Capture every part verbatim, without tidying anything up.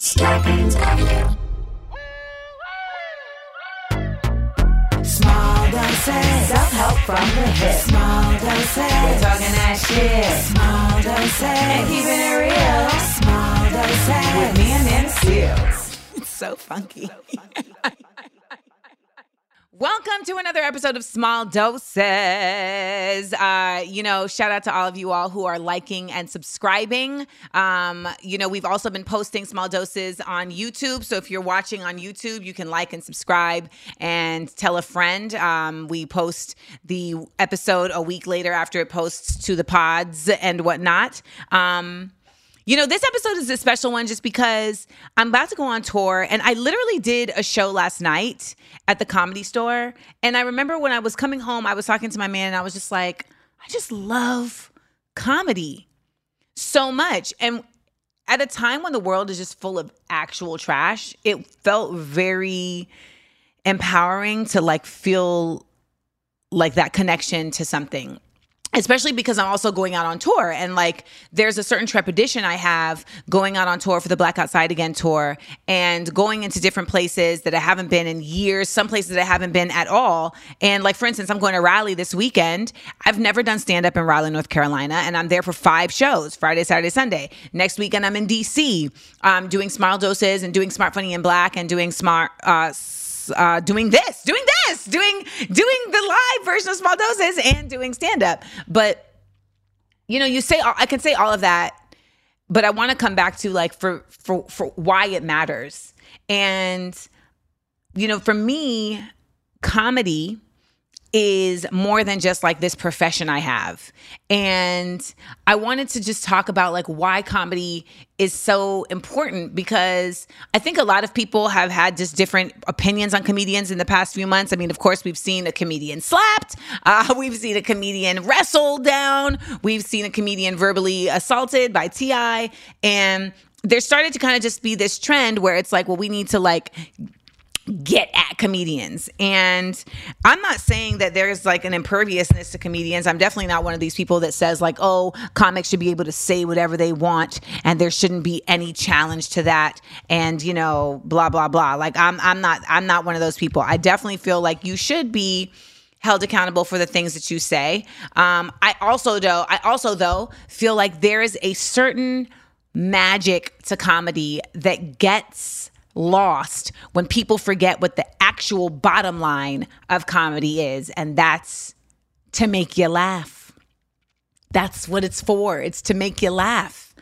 Small doses, self-help from the hip. Small doses, we're talking that shit. Small doses, and keeping it real. Small doses, with me and Amanda Seales. It's so funky. Welcome to another episode of Small Doses. Uh, you know, shout out to all of you all who are liking and subscribing. Um, you know, we've also been posting Small Doses on YouTube. So if you're watching on YouTube, you can like and subscribe and tell a friend. Um, we post the episode a week later after it posts to the pods and whatnot. Um, You know, this episode is a special one just because I'm about to go on tour, and I literally did a show last night at the Comedy Store. And I remember when I was coming home, I was talking to my man, and I was just like, I just love comedy so much. And at a time when the world is just full of actual trash, it felt very empowering to like feel like that connection to something. Especially because I'm also going out on tour, and like there's a certain trepidation I have going out on tour for the Black Outside Again tour and going into different places that I haven't been in years, some places that I haven't been at all. And like, for instance, I'm going to Raleigh this weekend. I've never done stand-up in Raleigh, North Carolina, and I'm there for five shows, Friday, Saturday, Sunday. Next weekend, I'm in D C um, doing Small Doses and doing Smart Funny and Black and doing Smart... Uh, Uh, doing this, doing this, doing doing the live version of Small Doses and doing stand-up. But, you know, you say, all, I can say all of that, but I want to come back to like for, for, for why it matters. And, you know, for me, comedy is more than just like this profession I have. And I wanted to just talk about like why comedy is so important, because I think a lot of people have had just different opinions on comedians in the past few months. I mean, of course, we've seen a comedian slapped. Uh, we've seen a comedian wrestled down. We've seen a comedian verbally assaulted by T I. And there started to kind of just be this trend where it's like, well, we need to like get at comedians. And I'm not saying that there's like an imperviousness to comedians. I'm definitely not one of these people that says like, oh, comics should be able to say whatever they want and there shouldn't be any challenge to that. And, you know, blah, blah, blah. Like I'm, I'm not, I'm not one of those people. I definitely feel like you should be held accountable for the things that you say. Um, I also though, I also though feel like there is a certain magic to comedy that gets lost when people forget what the actual bottom line of comedy is, and that's to make you laugh. That's what it's for. It's to make you laugh.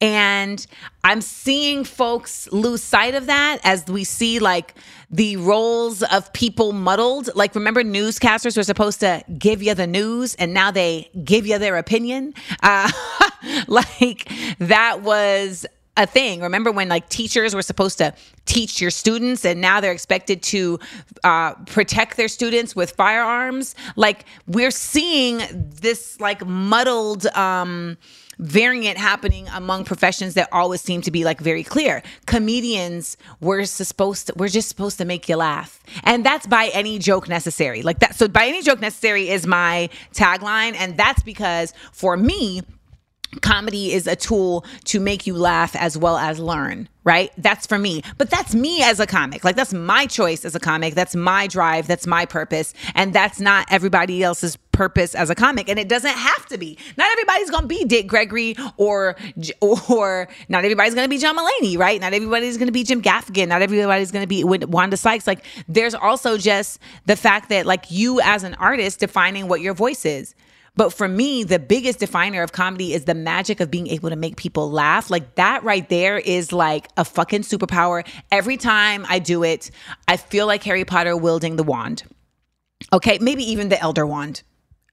And I'm seeing folks lose sight of that as we see like the roles of people muddled. Like, remember, newscasters were supposed to give you the news, and now they give you their opinion. Uh, like that was a thing. Remember when like teachers were supposed to teach your students, and now they're expected to uh, protect their students with firearms? Like, we're seeing this like muddled um, variant happening among professions that always seem to be like very clear. Comedians were supposed to, we're just supposed to make you laugh. And that's by any joke necessary. Like that. So by any joke necessary is my tagline. And that's because for me, comedy is a tool to make you laugh as well as learn, right? That's for me. But that's me as a comic. Like, that's my choice as a comic. That's my drive. That's my purpose. And that's not everybody else's purpose as a comic. And it doesn't have to be. Not everybody's going to be Dick Gregory or, or not everybody's going to be John Mulaney, right? Not everybody's going to be Jim Gaffigan. Not everybody's going to be Wanda Sykes. Like, there's also just the fact that like you as an artist defining what your voice is. But for me, the biggest definer of comedy is the magic of being able to make people laugh. Like, that right there is like a fucking superpower. Every time I do it, I feel like Harry Potter wielding the wand. Okay, maybe even the Elder Wand.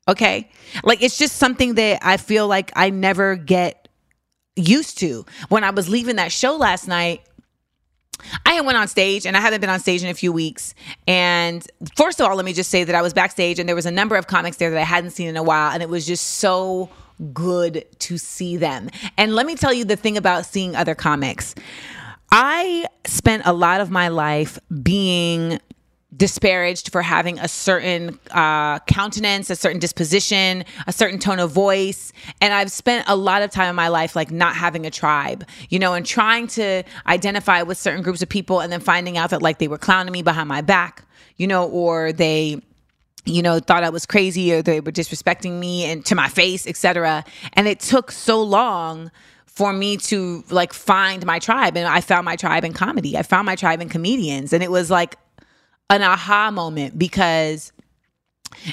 Okay, like it's just something that I feel like I never get used to. When I was leaving that show last night, I went on stage, and I haven't been on stage in a few weeks. And first of all, let me just say that I was backstage, and there was a number of comics there that I hadn't seen in a while, and it was just so good to see them. And let me tell you the thing about seeing other comics. I spent a lot of my life being disparaged for having a certain uh, countenance, a certain disposition, a certain tone of voice. And I've spent a lot of time in my life like not having a tribe, you know, and trying to identify with certain groups of people and then finding out that like they were clowning me behind my back, you know, or they, you know, thought I was crazy or they were disrespecting me and to my face, et cetera. And it took so long for me to like find my tribe. And I found my tribe in comedy. I found my tribe in comedians. And it was like an aha moment because,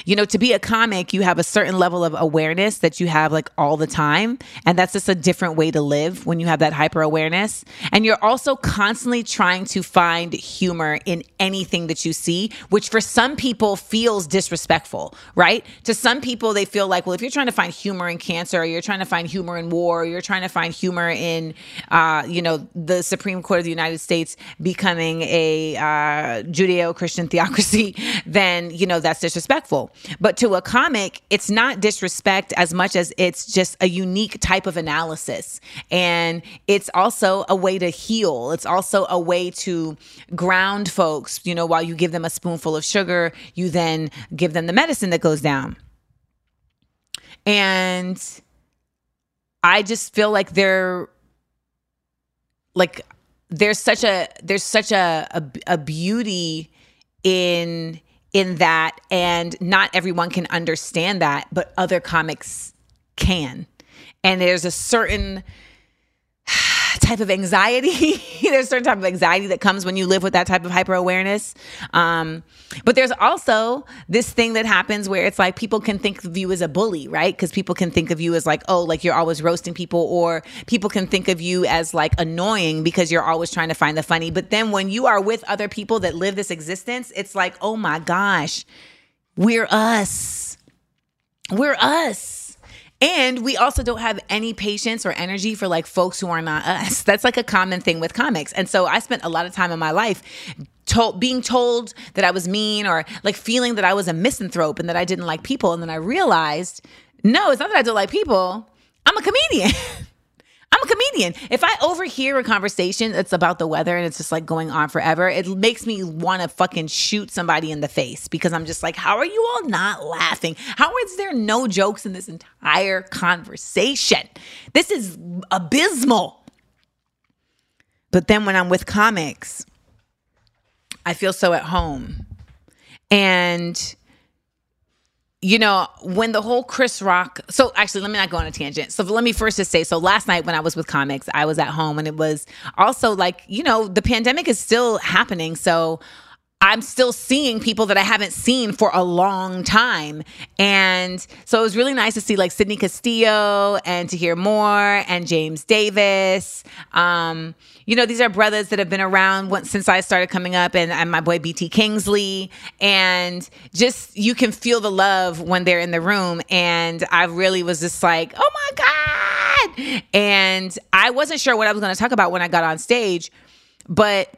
you know, to be a comic, you have a certain level of awareness that you have like all the time. And that's just a different way to live when you have that hyper awareness. And you're also constantly trying to find humor in anything that you see, which for some people feels disrespectful, right? To some people, they feel like, well, if you're trying to find humor in cancer, or you're trying to find humor in war, or you're trying to find humor in, uh, you know, the Supreme Court of the United States becoming a uh, Judeo-Christian theocracy, then, you know, that's disrespectful. But to a comic, it's not disrespect as much as it's just a unique type of analysis. And it's also a way to heal. It's also a way to ground folks. You know, while you give them a spoonful of sugar, you then give them the medicine that goes down. And I just feel like they're like, there's such a, there's such a, a, a beauty in in that, and not everyone can understand that, but other comics can. And there's a certain type of anxiety. There's a certain type of anxiety that comes when you live with that type of hyper awareness. Um, but there's also this thing that happens where it's like people can think of you as a bully, right? Because people can think of you as like, oh, like you're always roasting people, or people can think of you as like annoying because you're always trying to find the funny. But then when you are with other people that live this existence, it's like, oh my gosh, we're us. We're us. And we also don't have any patience or energy for like folks who are not us. That's like a common thing with comics. And so I spent a lot of time in my life told, being told that I was mean, or like feeling that I was a misanthrope and that I didn't like people. And then I realized, no, it's not that I don't like people. I'm a comedian. I'm a comedian. If I overhear a conversation that's about the weather and it's just like going on forever, it makes me want to fucking shoot somebody in the face, because I'm just like, how are you all not laughing? How is there no jokes in this entire conversation? This is abysmal. But then when I'm with comics, I feel so at home. And you know, when the whole Chris Rock, so actually, let me not go on a tangent. So let me first just say, so last night when I was with comics, I was at home, and it was also like, you know, the pandemic is still happening. So I'm still seeing people that I haven't seen for a long time. And so it was really nice to see like Sydney Castillo and to hear more and James Davis. Um, you know, these are brothers that have been around since I started coming up, and, and my boy B T Kingsley. And just, you can feel the love when they're in the room. And I really was just like, oh my God. And I wasn't sure what I was going to talk about when I got on stage, but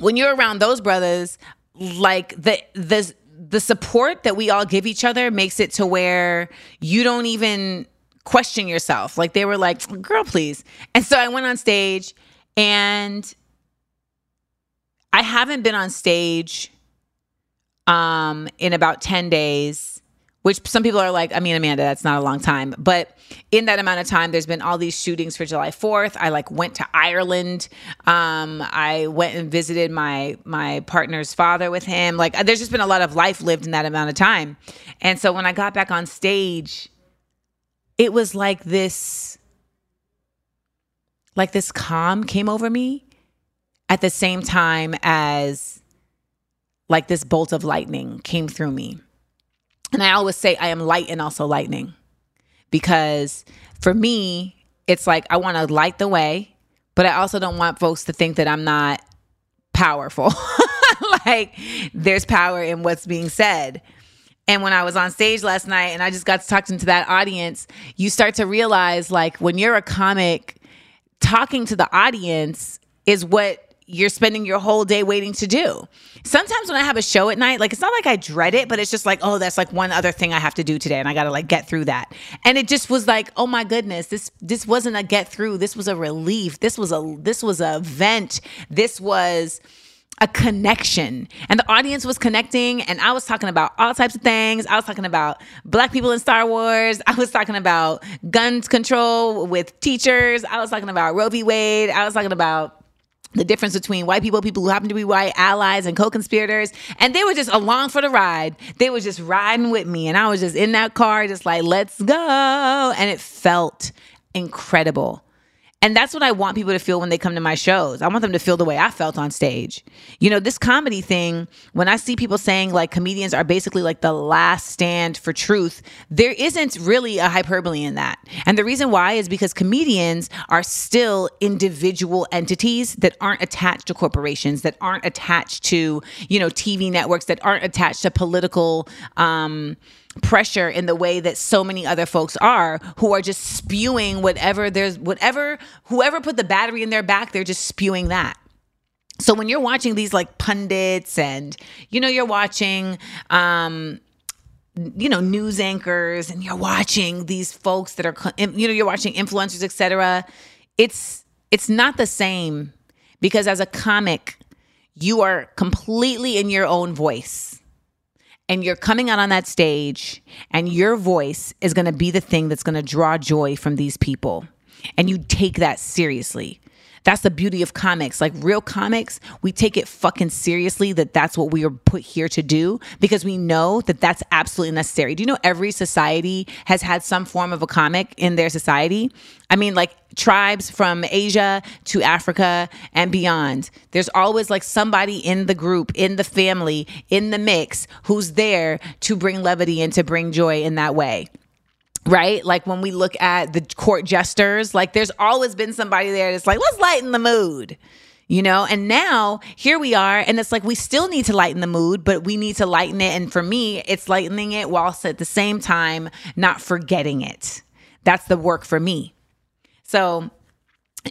when you're around those brothers, like the the the support that we all give each other makes it to where you don't even question yourself. Like they were like, girl, please. And so I went on stage, and I haven't been on stage um, in about ten days, which some people are like, I mean, Amanda, that's not a long time. But in that amount of time, there's been all these shootings for July fourth. I like went to Ireland. Um, I went and visited my my partner's father with him. Like there's just been a lot of life lived in that amount of time. And so when I got back on stage, it was like this, like this calm came over me at the same time as like this bolt of lightning came through me. And I always say I am light and also lightning, because for me, it's like I want to light the way, but I also don't want folks to think that I'm not powerful. Like there's power in what's being said. And when I was on stage last night and I just got to talk to that audience, you start to realize like when you're a comic, talking to the audience is what you're spending your whole day waiting to do. Sometimes when I have a show at night, like it's not like I dread it, but it's just like, oh, that's like one other thing I have to do today, and I gotta like get through that. And it just was like, oh my goodness, this this wasn't a get through. This was a relief. This was a this was a vent. This was a connection, and the audience was connecting, and I was talking about all types of things. I was talking about black people in Star Wars. I was talking about gun control with teachers. I was talking about Roe v. Wade. I was talking about the difference between white people, people who happen to be white, allies and co-conspirators. And they were just along for the ride. They were just riding with me. And I was just in that car, just like, let's go. And it felt incredible. And that's what I want people to feel when they come to my shows. I want them to feel the way I felt on stage. You know, this comedy thing, when I see people saying like comedians are basically like the last stand for truth, there isn't really a hyperbole in that. And the reason why is because comedians are still individual entities that aren't attached to corporations, that aren't attached to, you know, T V networks, that aren't attached to political um pressure in the way that so many other folks are, who are just spewing whatever there's whatever whoever put the battery in their back, they're just spewing that. So when you're watching these like pundits and, you know, you're watching um you know, news anchors, and you're watching these folks that are, you know, you're watching influencers, et cetera, it's it's not the same, because as a comic, you are completely in your own voice. And you're coming out on that stage, and your voice is going to be the thing that's going to draw joy from these people. And you take that seriously. That's the beauty of comics. Like real comics, we take it fucking seriously, that that's what we are put here to do, because we know that that's absolutely necessary. Do you know every society has had some form of a comic in their society? I mean, like tribes from Asia to Africa and beyond. There's always like somebody in the group, in the family, in the mix, who's there to bring levity and to bring joy in that way. Right? Like when we look at the court jesters, like there's always been somebody there that's like, let's lighten the mood, you know? And now here we are, and it's like, we still need to lighten the mood, but we need to lighten it. And for me, it's lightening it whilst at the same time not forgetting it. That's the work for me. So,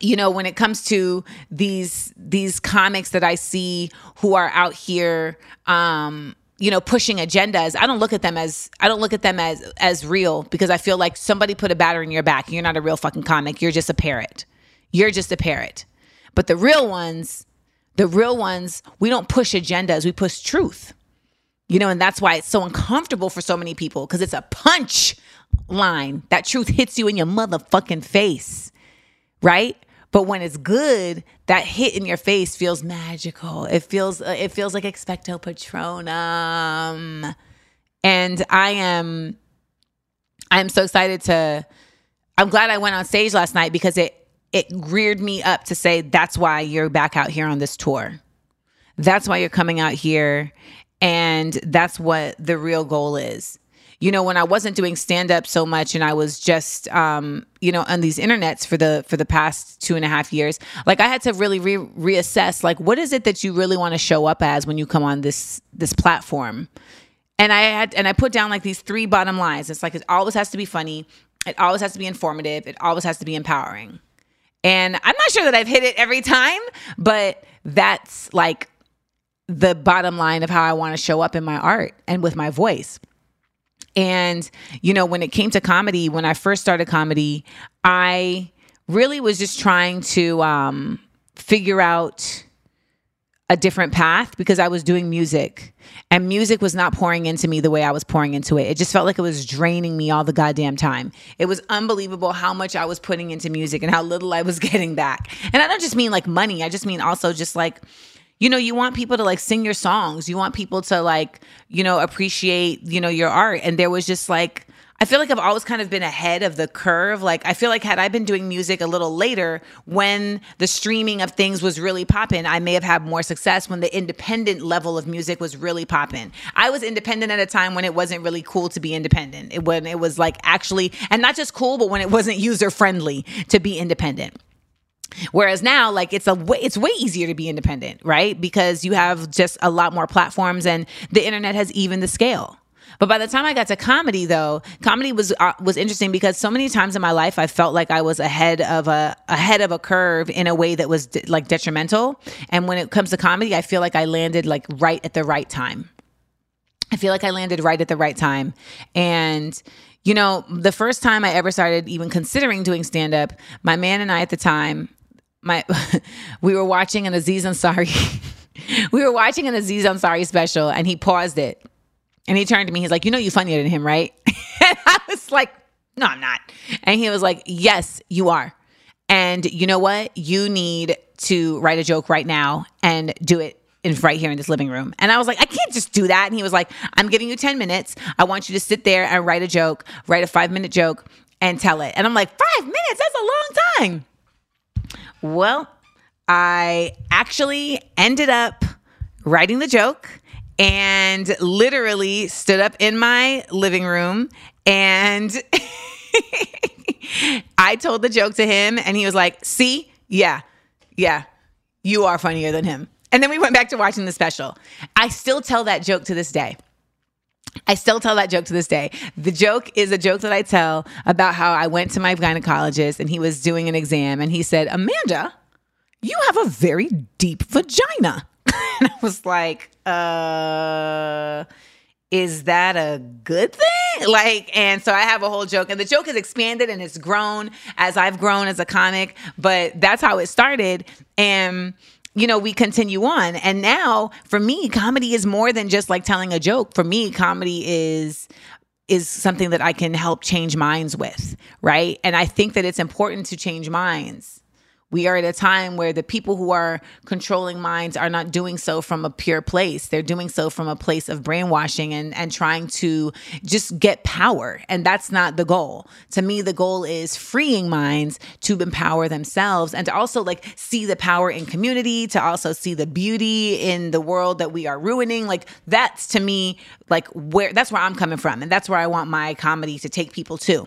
you know, when it comes to these, these comics that I see who are out here, um, you know, pushing agendas, I don't look at them as, I don't look at them as, as real, because I feel like somebody put a batter in your back. You're not a real fucking comic. You're just a parrot. You're just a parrot. But the real ones, the real ones, we don't push agendas. We push truth, you know, and that's why it's so uncomfortable for so many people, because it's a punch line. That truth hits you in your motherfucking face, right? But when it's good, that hit in your face feels magical. It feels it feels like Expecto Patronum. And I am I am so excited to I'm glad I went on stage last night, because it it reared me up to say, that's why you're back out here on this tour. That's why you're coming out here, and that's what the real goal is. You know, when I wasn't doing stand-up so much, and I was just, um, you know, on these internets for the for the past two and a half years, like I had to really re- reassess, like, what is it that you really want to show up as when you come on this this platform? And I had, and I put down like these three bottom lines. It's like, it always has to be funny. It always has to be informative. It always has to be empowering. And I'm not sure that I've hit it every time, but that's like the bottom line of how I want to show up in my art and with my voice. And, you know, when it came to comedy, when I first started comedy, I really was just trying to um, figure out a different path, because I was doing music, and music was not pouring into me the way I was pouring into it. It just felt like it was draining me all the goddamn time. It was unbelievable how much I was putting into music and how little I was getting back. And I don't just mean like money. I just mean also just like, you know, you want people to like sing your songs. You want people to like, you know, appreciate, you know, your art. And there was just like, I feel like I've always kind of been ahead of the curve. Like, I feel like had I been doing music a little later, when the streaming of things was really popping, I may have had more success when the independent level of music was really popping. I was independent at a time when it wasn't really cool to be independent. It, when it was like actually, and not just cool, but when it wasn't user friendly to be independent. Whereas now, like it's a way, it's way easier to be independent, right? Because you have just a lot more platforms, and the internet has evened the scale. But by the time I got to comedy, though, comedy was uh, was interesting, because so many times in my life I felt like I was ahead of a ahead of a curve in a way that was de- like detrimental. And when it comes to comedy, I feel like I landed like right at the right time. I feel like I landed right at the right time, and. You know, the first time I ever started even considering doing stand-up, my man and I at the time, my we were watching an Aziz Ansari We were watching an Aziz Ansari special and he paused it. And he turned to me. He's like, you know, you're funnier than him, right? And I was like, no, I'm not. And he was like, yes, you are. And you know what? You need to write a joke right now and do it in right here in this living room. And I was like, I can't just do that. And he was like, I'm giving you ten minutes. I want you to sit there and write a joke, write a five minute joke and tell it. And I'm like, five minutes? That's a long time. Well, I actually ended up writing the joke and literally stood up in my living room and I told the joke to him and he was like, see, yeah, yeah, you are funnier than him. And then we went back to watching the special. I still tell that joke to this day. I still tell that joke to this day. The joke is a joke that I tell about how I went to my gynecologist and he was doing an exam and he said, Amanda, you have a very deep vagina. And I was like, uh, is that a good thing? Like, and so I have a whole joke and the joke has expanded and it's grown as I've grown as a comic, but that's how it started. And you know, we continue on. And now for me, comedy is more than just like telling a joke. For me, comedy is, is something that I can help change minds with. Right. And I think that it's important to change minds. We are at a time where the people who are controlling minds are not doing so from a pure place. They're doing so from a place of brainwashing and, and trying to just get power. And that's not the goal. To me, the goal is freeing minds to empower themselves and to also like see the power in community, to also see the beauty in the world that we are ruining. Like that's to me, like where that's where I'm coming from. And that's where I want my comedy to take people to.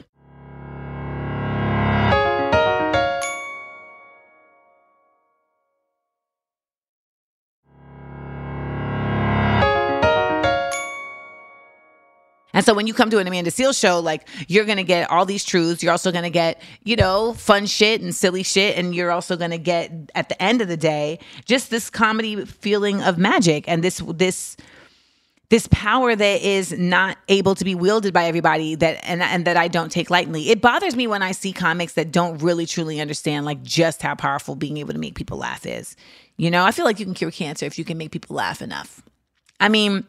And so when you come to an Amanda Seales show, like you're going to get all these truths. You're also going to get, you know, fun shit and silly shit. And you're also going to get at the end of the day, just this comedy feeling of magic and this, this, this power that is not able to be wielded by everybody that, and, and that I don't take lightly. It bothers me when I see comics that don't really truly understand like just how powerful being able to make people laugh is. You know, I feel like you can cure cancer if you can make people laugh enough. I mean,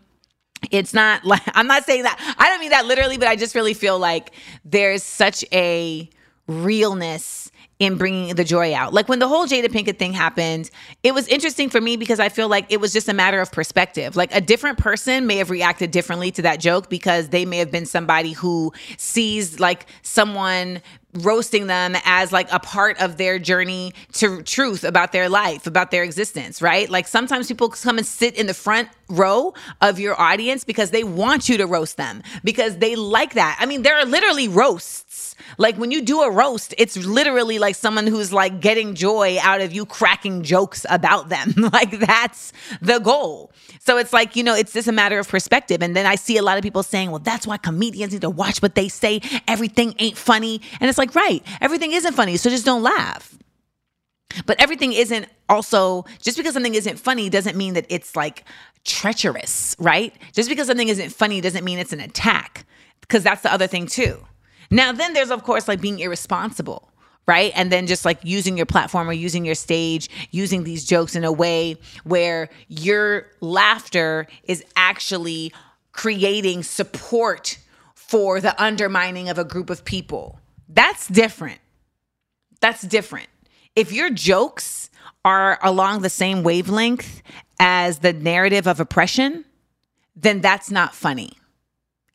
it's not like, I'm not saying that, I don't mean that literally, but I just really feel like there's such a realness in bringing the joy out. Like when the whole Jada Pinkett thing happened, it was interesting for me because I feel like it was just a matter of perspective. Like a different person may have reacted differently to that joke because they may have been somebody who sees like someone roasting them as like a part of their journey to truth about their life, about their existence, right? Like sometimes people come and sit in the front row of your audience because they want you to roast them, because they like that. I mean, there are literally roasts. Like when you do a roast, it's literally like someone who's like getting joy out of you cracking jokes about them. Like that's the goal. So it's like, you know, it's just a matter of perspective. And then I see a lot of people saying, well, that's why comedians need to watch what they say. Everything ain't funny. And it's like, right, everything isn't funny, so just don't laugh. But everything isn't also, just because something isn't funny doesn't mean that it's like treacherous, right? Just because something isn't funny doesn't mean it's an attack, because that's the other thing too. Now then there's of course like being irresponsible, right? And then just like using your platform or using your stage, using these jokes in a way where your laughter is actually creating support for the undermining of a group of people. That's different. That's different. If your jokes are along the same wavelength as the narrative of oppression, then that's not funny.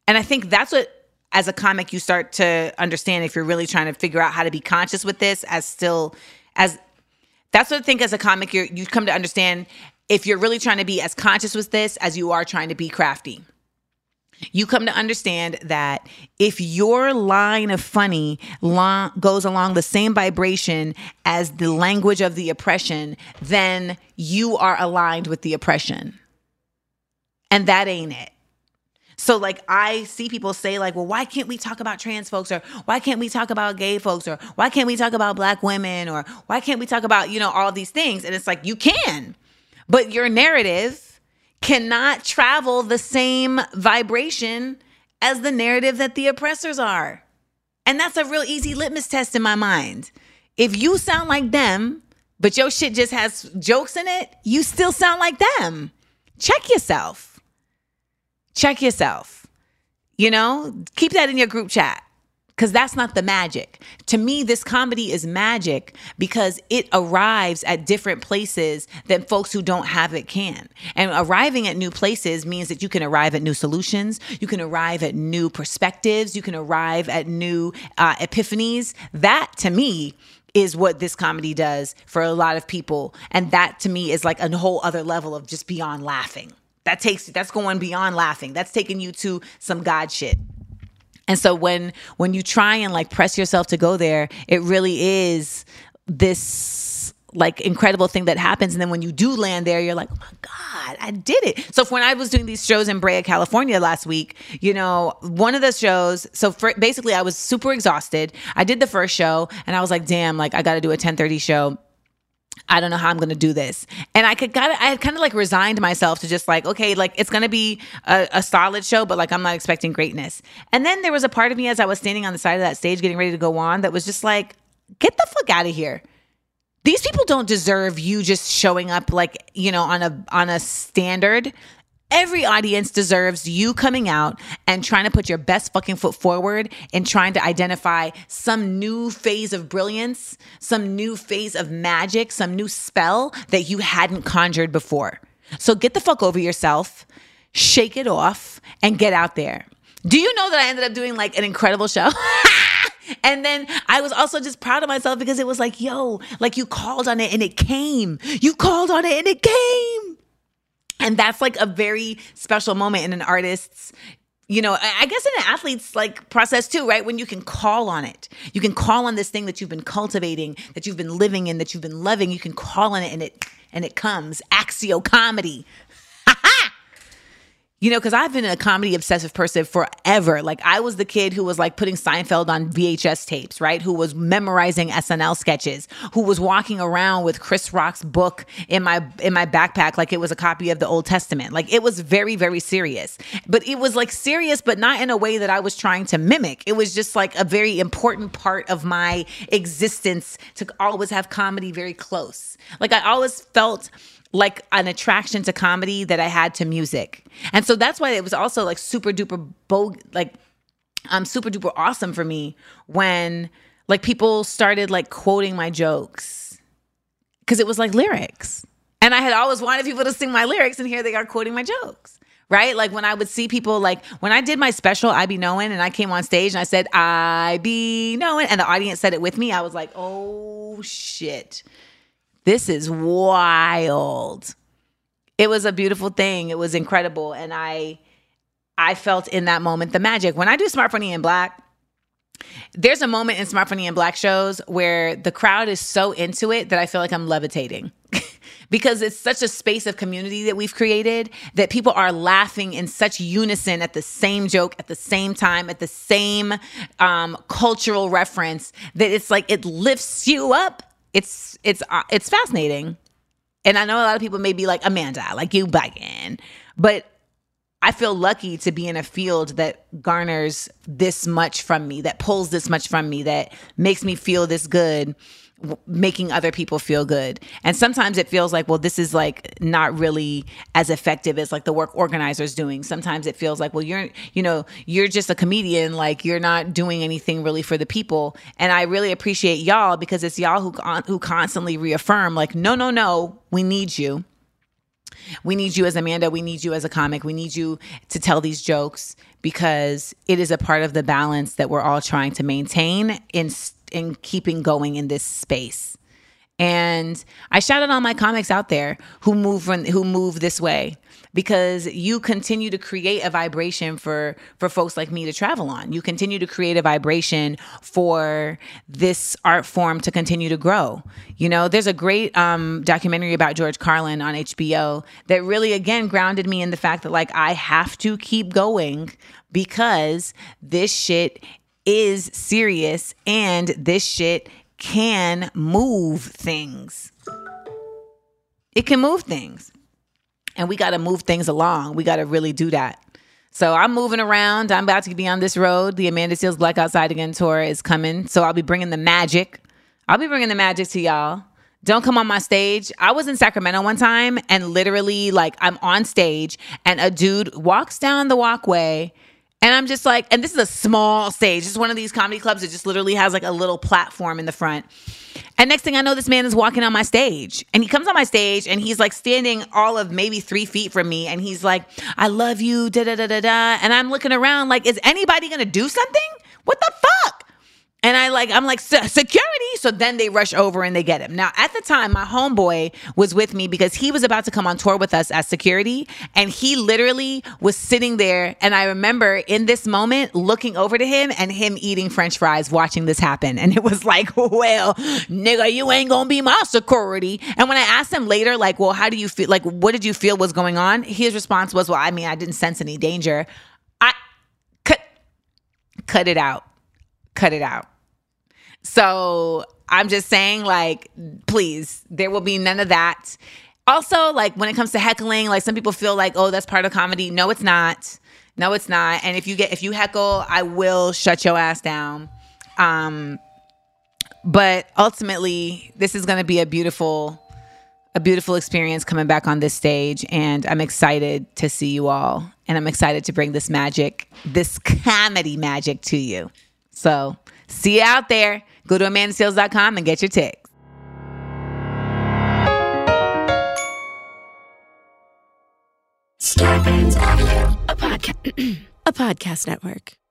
And I think that's what, as a comic, you start to understand if you're really trying to figure out how to be conscious with this as still, as that's what I think as a comic, you're, you come to understand if you're really trying to be as conscious with this as you are trying to be crafty. You come to understand that if your line of funny long, goes along the same vibration as the language of the oppression, then you are aligned with the oppression. And that ain't it. So like I see people say like, well, why can't we talk about trans folks, or why can't we talk about gay folks, or why can't we talk about Black women, or why can't we talk about, you know, all these things? And it's like, you can, but your narrative cannot travel the same vibration as the narrative that the oppressors are. And that's a real easy litmus test in my mind. If you sound like them, but your shit just has jokes in it, you still sound like them. Check yourself. Check yourself. You know, keep that in your group chat, because that's not the magic. To me, this comedy is magic because it arrives at different places that folks who don't have it can. And arriving at new places means that you can arrive at new solutions. You can arrive at new perspectives. You can arrive at new uh, epiphanies. That, to me, is what this comedy does for a lot of people. And that, to me, is like a whole other level of just beyond laughing. That takes, that's going beyond laughing. That's taking you to some God shit. And so when when you try and like press yourself to go there, it really is this like incredible thing that happens. And then when you do land there, you're like, oh my God, I did it. So when I was doing these shows in Brea, California last week, you know, one of the shows, so for, basically I was super exhausted. I did the first show and I was like, damn, like I got to do a ten thirty show. I don't know how I'm going to do this. And I could got I had kind of like resigned myself to just like, okay, like it's going to be a, a solid show, but like I'm not expecting greatness. And then there was a part of me as I was standing on the side of that stage getting ready to go on that was just like, get the fuck out of here. These people don't deserve you just showing up like, you know, on a on a standard. Every audience deserves you coming out and trying to put your best fucking foot forward and trying to identify some new phase of brilliance, some new phase of magic, some new spell that you hadn't conjured before. So get the fuck over yourself, shake it off, and get out there. Do you know that I ended up doing like an incredible show? And then I was also just proud of myself because it was like, yo, like you called on it and it came. You called on it and it came. And that's like a very special moment in an artist's, you know, I guess in an athlete's like process too, right? When you can call on it, you can call on this thing that you've been cultivating, that you've been living in, that you've been loving. You can call on it and it, and it comes. Axio comedy. You know, because I've been a comedy obsessive person forever. Like I was the kid who was like putting Seinfeld on V H S tapes, right? Who was memorizing S N L sketches, who was walking around with Chris Rock's book in my in my backpack like it was a copy of the Old Testament. Like it was very, very serious. But it was like serious, but not in a way that I was trying to mimic. It was just like a very important part of my existence to always have comedy very close. Like I always felt like an attraction to comedy that I had to music. And so that's why it was also like super duper bo- like um super duper awesome for me when like people started like quoting my jokes, because it was like lyrics. And I had always wanted people to sing my lyrics, and here they are quoting my jokes. Right? Like when I would see people, like when I did my special, I Be Knowing, and I came on stage and I said, I be knowing, and the audience said it with me. I was like, oh shit. This is wild. It was a beautiful thing. It was incredible. And I I felt in that moment the magic. When I do Smart Funny and Black, there's a moment in Smart Funny and Black shows where the crowd is so into it that I feel like I'm levitating. Because it's such a space of community that we've created that people are laughing in such unison at the same joke, at the same time, at the same um, cultural reference, that it's like it lifts you up. It's it's it's fascinating. And I know a lot of people may be like, Amanda, like you bugging. But I feel lucky to be in a field that garners this much from me, that pulls this much from me, that makes me feel this good, w- making other people feel good. And sometimes it feels like, well, this is like not really as effective as like the work organizer's doing. Sometimes it feels like, well, you're, you know, you're just a comedian, like you're not doing anything really for the people. And I really appreciate y'all, because it's y'all who who constantly reaffirm like, no, no, no, we need you. We need you as Amanda. We need you as a comic. We need you to tell these jokes, because it is a part of the balance that we're all trying to maintain in in keeping going in this space. And I shout out all my comics out there who move from, who move this way, because you continue to create a vibration for, for folks like me to travel on. You continue to create a vibration for this art form to continue to grow. You know, there's a great um, documentary about George Carlin on H B O that really, again, grounded me in the fact that like I have to keep going, because this shit is serious and this shit can move things. It can move things. And we got to move things along. We got to really do that. So I'm moving around. I'm about to be on this road. The Amanda Seales Black Outside Again tour is coming. So I'll be bringing the magic. I'll be bringing the magic to y'all. Don't come on my stage. I was in Sacramento one time and literally like I'm on stage and a dude walks down the walkway and I'm just like, and this is a small stage. It's one of these comedy clubs that just literally has like a little platform in the front. And next thing I know, this man is walking on my stage and he comes on my stage and he's like standing all of maybe three feet from me. And he's like, I love you, da da da da da. And I'm looking around like, is anybody going to do something? What the fuck? And I like, I'm like, security. So then they rush over and they get him. Now, at the time, my homeboy was with me because he was about to come on tour with us as security. And he literally was sitting there. And I remember in this moment looking over to him and him eating French fries, watching this happen. And it was like, well, nigga, you ain't gonna be my security. And when I asked him later, like, well, how do you feel? Like, what did you feel was going on? His response was, well, I mean, I didn't sense any danger. I cut, cut it out. Cut it out. So I'm just saying, like, please, there will be none of that. Also, like, when it comes to heckling, like, some people feel like, oh, that's part of comedy. No, it's not. No, it's not. And if you get, if you heckle, I will shut your ass down. Um, but ultimately, this is going to be a beautiful, a beautiful experience coming back on this stage. And I'm excited to see you all. And I'm excited to bring this magic, this comedy magic to you. So see you out there. Go to amanda seales dot com and get your tickets. A podcast network.